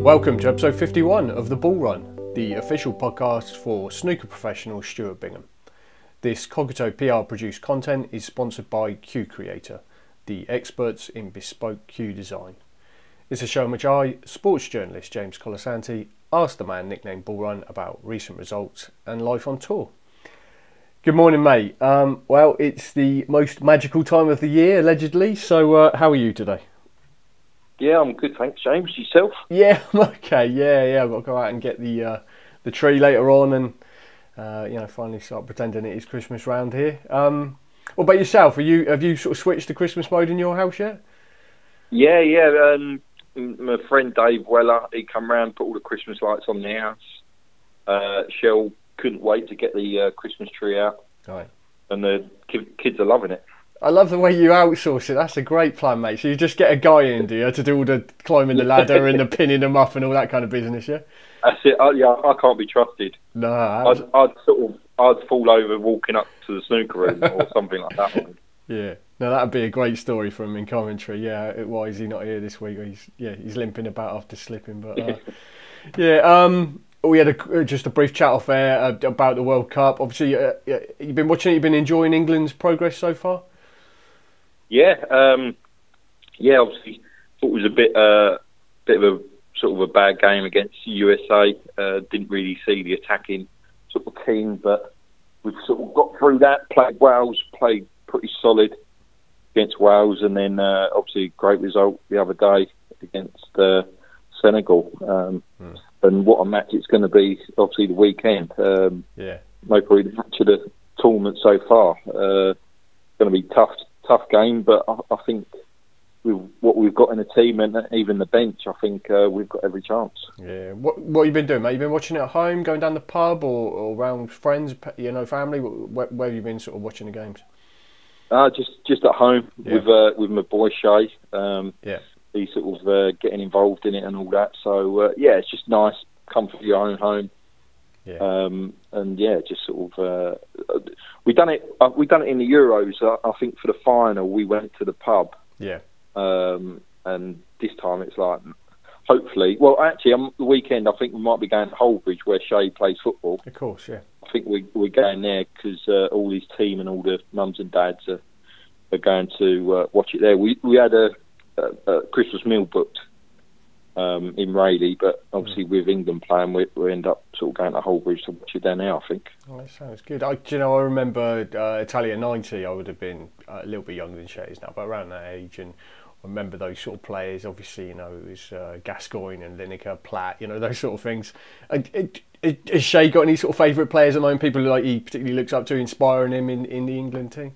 Welcome to episode 51 of The Ball Run, the official podcast for snooker professional Stuart Bingham. This Cogito PR produced content is sponsored by Cue Creator, the experts in bespoke cue design. It's a show in which I, sports journalist James Colasanti, asked the man nicknamed Ball Run about recent results and life on tour. Good morning, mate. Well, it's the most magical time of the year, allegedly, so how are you today? Yeah, I'm good, thanks, James. Yourself? Yeah, I'm okay. Yeah. I've got to go out and get the tree later on and, finally start pretending it is Christmas round here. What about yourself? Have you sort of switched to Christmas mode in your house yet? Yeah. My friend Dave Weller, he come round, put all the Christmas lights on the house. Shell couldn't wait to get the Christmas tree out. Right. And the kids are loving it. I love the way you outsource it. That's a great plan, mate. So you just get a guy in, do you, to do all the climbing the ladder and the pinning them up and all that kind of business, yeah? That's it. I can't be trusted. No. I'd fall over walking up to the snooker room or something like that. Yeah. No, that would be a great story from him in commentary. Yeah, why is he not here this week? He's limping about after slipping. But we had just a brief chat off air about the World Cup. Obviously, you've been watching it. You've been enjoying England's progress so far? Yeah, obviously, thought it was a bit of a bad game against USA. Didn't really see the attacking sort of team, but we've sort of got through that. Played Wales, played pretty solid against Wales, and then obviously great result the other day against Senegal. And what a match it's going to be! Obviously, the weekend. No, probably the match of the tournament so far. Going to be tough. Tough game, but I think with what we've got in the team and even the bench, I think we've got every chance. Yeah. What you been doing, mate? You been watching it at home, going down the pub, or around friends, family? Where have you been sort of watching the games? Just at home with my boy Shay. He's sort of getting involved in it and all that. So it's just nice, comfort your own home. Yeah. We done it in the Euros. I think for the final we went to the pub. Yeah. And this time it's like, hopefully. Well, actually, the weekend I think we might be going to Holbridge where Shay plays football. Of course, yeah. I think we're going there because all his team and all the mums and dads are going to watch it there. We had a Christmas meal booked. In Rayleigh, but obviously with England playing, we end up sort of going to Holbridge to watch it there now, I think. Oh, that sounds good. I remember Italia 90, I would have been a little bit younger than Shay is now, but around that age, and I remember those sort of players, obviously, it was Gascoigne and Lineker, Platt, those sort of things. Has Shay got any sort of favourite players at the moment, people like he particularly looks up to, inspiring him in the England team?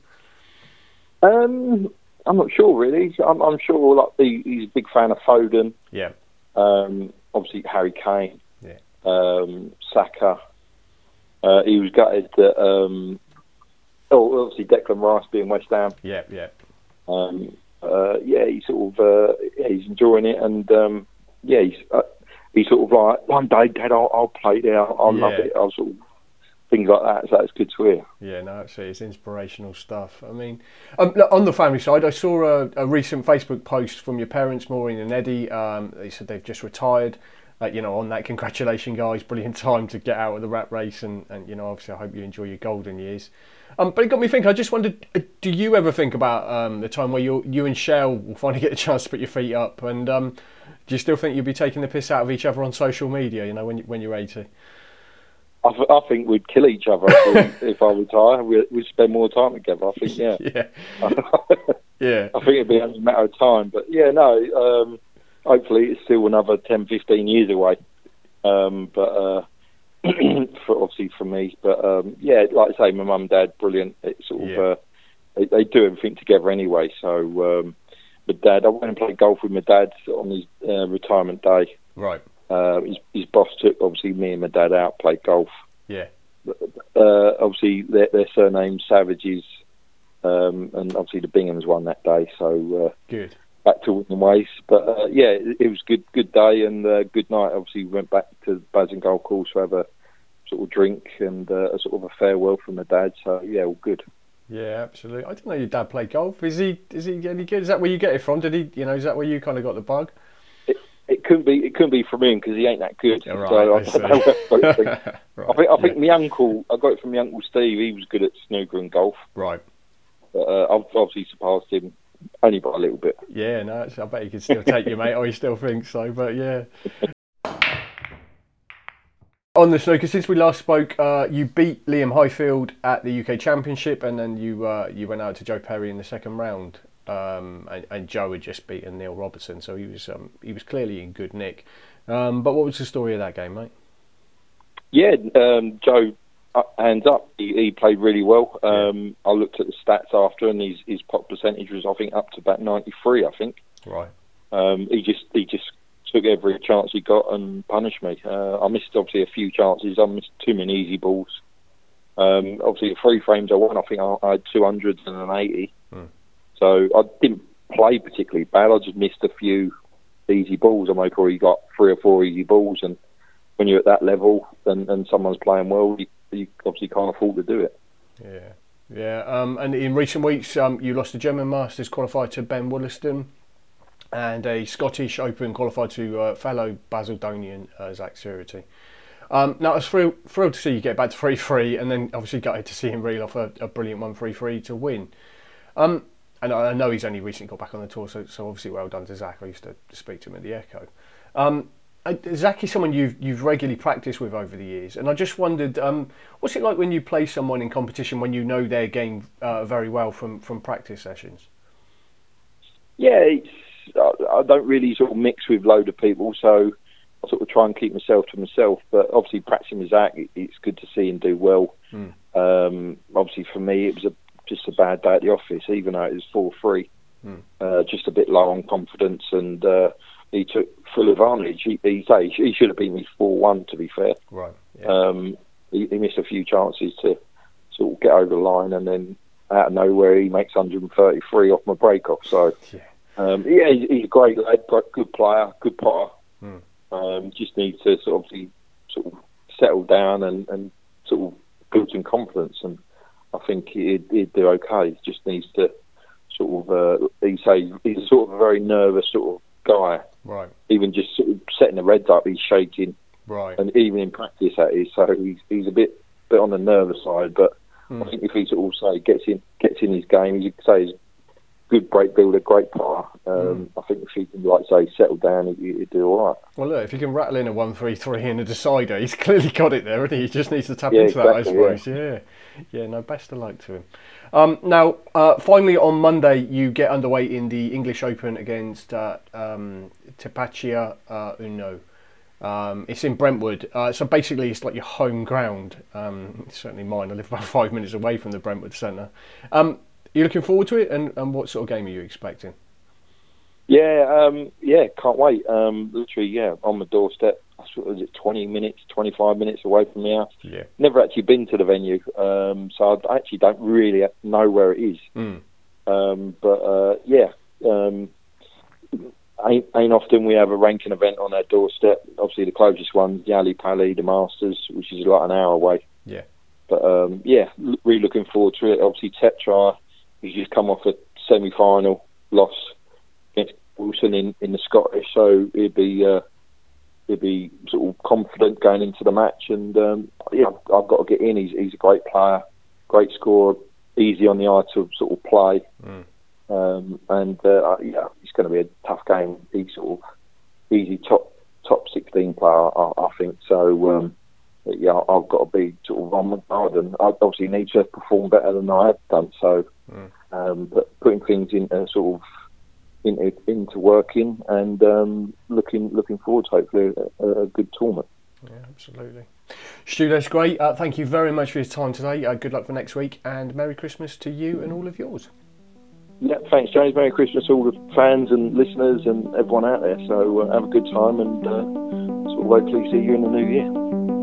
I'm not sure, really. I'm sure he's a big fan of Foden. Yeah. Obviously Harry Kane, Saka. He was gutted that obviously Declan Rice being West Ham. Yeah. He sort of he's enjoying it, and he's sort of like, one day, Dad, I'll play there. I'll love it. I'll sort of things like that. So it's good to hear. Yeah, no, actually, it's inspirational stuff. I mean, on the family side, I saw a recent Facebook post from your parents, Maureen and Eddie. They said they've just retired. On that, congratulations, guys! Brilliant time to get out of the rat race, and obviously, I hope you enjoy your golden years. But it got me thinking. I just wondered, do you ever think about the time where you and Shell will finally get the chance to put your feet up? And do you still think you'll be taking the piss out of each other on social media? When you're 80. I think we'd kill each other if I retire. We'd spend more time together, I think, yeah. Yeah. I think it'd be only a matter of time. But, hopefully it's still another 10, 15 years away. Obviously for me. But, like I say, my mum and dad, brilliant. It's sort of they do everything together anyway. So, my dad, I went and played golf with my dad on his retirement day. Right. His boss took, obviously, me and my dad out, played golf. Yeah. Obviously, their surname, Savages, and obviously the Binghams won that day. So good. Back to winning ways. But, it was good day and good night. Obviously, we went back to Basing Gold Course to have a sort of drink and a sort of a farewell from my dad. So, all good. Yeah, absolutely. I didn't know your dad played golf. Is he any good? Is that where you get it from? Is that where you kind of got the bug? It couldn't be from him because he ain't that good. Yeah, right, so I think my uncle, I got it from my uncle Steve. He was good at snooker and golf. Right. But I've obviously surpassed him only by a little bit. Yeah, no, I bet he could still take you, mate. Or he still thinks so. But yeah. On the snooker, since we last spoke, you beat Liam Highfield at the UK Championship, and then you went out to Joe Perry in the second round. And Joe had just beaten Neil Robertson, so he was clearly in good nick. But what was the story of that game, mate? Yeah, Joe, hands up, he played really well. I looked at the stats after, and his pot percentage was, I think, up to about 93. I think. Right. He just took every chance he got and punished me. I missed obviously a few chances. I missed too many easy balls. Obviously, the three frames I won, I think I had 200 and an 80. Mm. So I didn't play particularly bad. I just missed a few easy balls. I probably got three or four easy balls, and when you're at that level and someone's playing well, you obviously can't afford to do it. Yeah. And in recent weeks, you lost a German Masters qualifier to Ben Wollaston, and a Scottish Open qualifier to fellow Basildonian Zach Sirity. Now, I was thrilled to see you get back to 3-3, and then obviously gutted to see him reel off a brilliant 1-3-3 to win. And I know he's only recently got back on the tour, so obviously well done to Zach. I used to speak to him at the Echo. Zach is someone you've regularly practiced with over the years, and I just wondered, what's it like when you play someone in competition when you know their game very well from practice sessions? Yeah, I don't really sort of mix with load of people, so I sort of try and keep myself to myself. But obviously practicing with Zach, it's good to see him do well. Mm. Obviously for me, it was just a bad day at the office, even though it was 4-3. Mm. Just a bit low on confidence, and he took full advantage. He should have beaten me 4-1, to be fair. Right. Yeah. He missed a few chances to sort of get over the line, and then out of nowhere he makes 133 off my break off. So yeah, he's a great lad, good player, good potter. Mm. Just needs to sort of settle down and sort of build some confidence, and I think he'd do okay. He just needs to sort of, he's sort of a very nervous sort of guy. Right. Even just sort of setting the reds up, he's shaking. Right. And even in practice, that is. So he's a bit on the nervous side. But I think if he sort of gets in his game, you could say he's a good break builder, great player. I think if he can, like say, settle down, he'd do all right. Well, look, if he can rattle in a 1-3-3 in a decider, he's clearly got it there, hasn't he? He just needs to tap into that, I suppose. Yeah. Yeah, no, best of luck to him. Now, finally on Monday, you get underway in the English Open against Tapachia Uno. It's in Brentwood, so basically it's like your home ground. It's certainly mine. I live about 5 minutes away from the Brentwood Centre. Are you looking forward to it, and what sort of game are you expecting? Yeah, can't wait. Literally, yeah, on the doorstep. Was it 20 minutes, 25 minutes away from me? Yeah. Never actually been to the venue, so I actually don't really know where it is. Mm. Ain't often we have a ranking event on our doorstep. Obviously, the closest one, Yali Pali, the Masters, which is like an hour away. Yeah. But really looking forward to it. Obviously, Tetra, he's just come off a semi-final loss against Wilson in the Scottish, so it'd be. He'd be sort of confident going into the match, and I've got to get in. He's a great player, great scorer, easy on the eye to sort of play, it's going to be a tough game. He's sort of easy top 16 player, I think. So I've got to be sort of on my guard, and I obviously need to perform better than I have done. So, but putting things into sort of. Into working, and looking forward to hopefully a good tournament. Yeah, absolutely. Stu, that's great. Thank you very much for your time today. Good luck for next week, and Merry Christmas to you and all of yours. Yeah, thanks, James. Merry Christmas to all the fans and listeners and everyone out there. So have a good time, and sort of hopefully see you in the new year.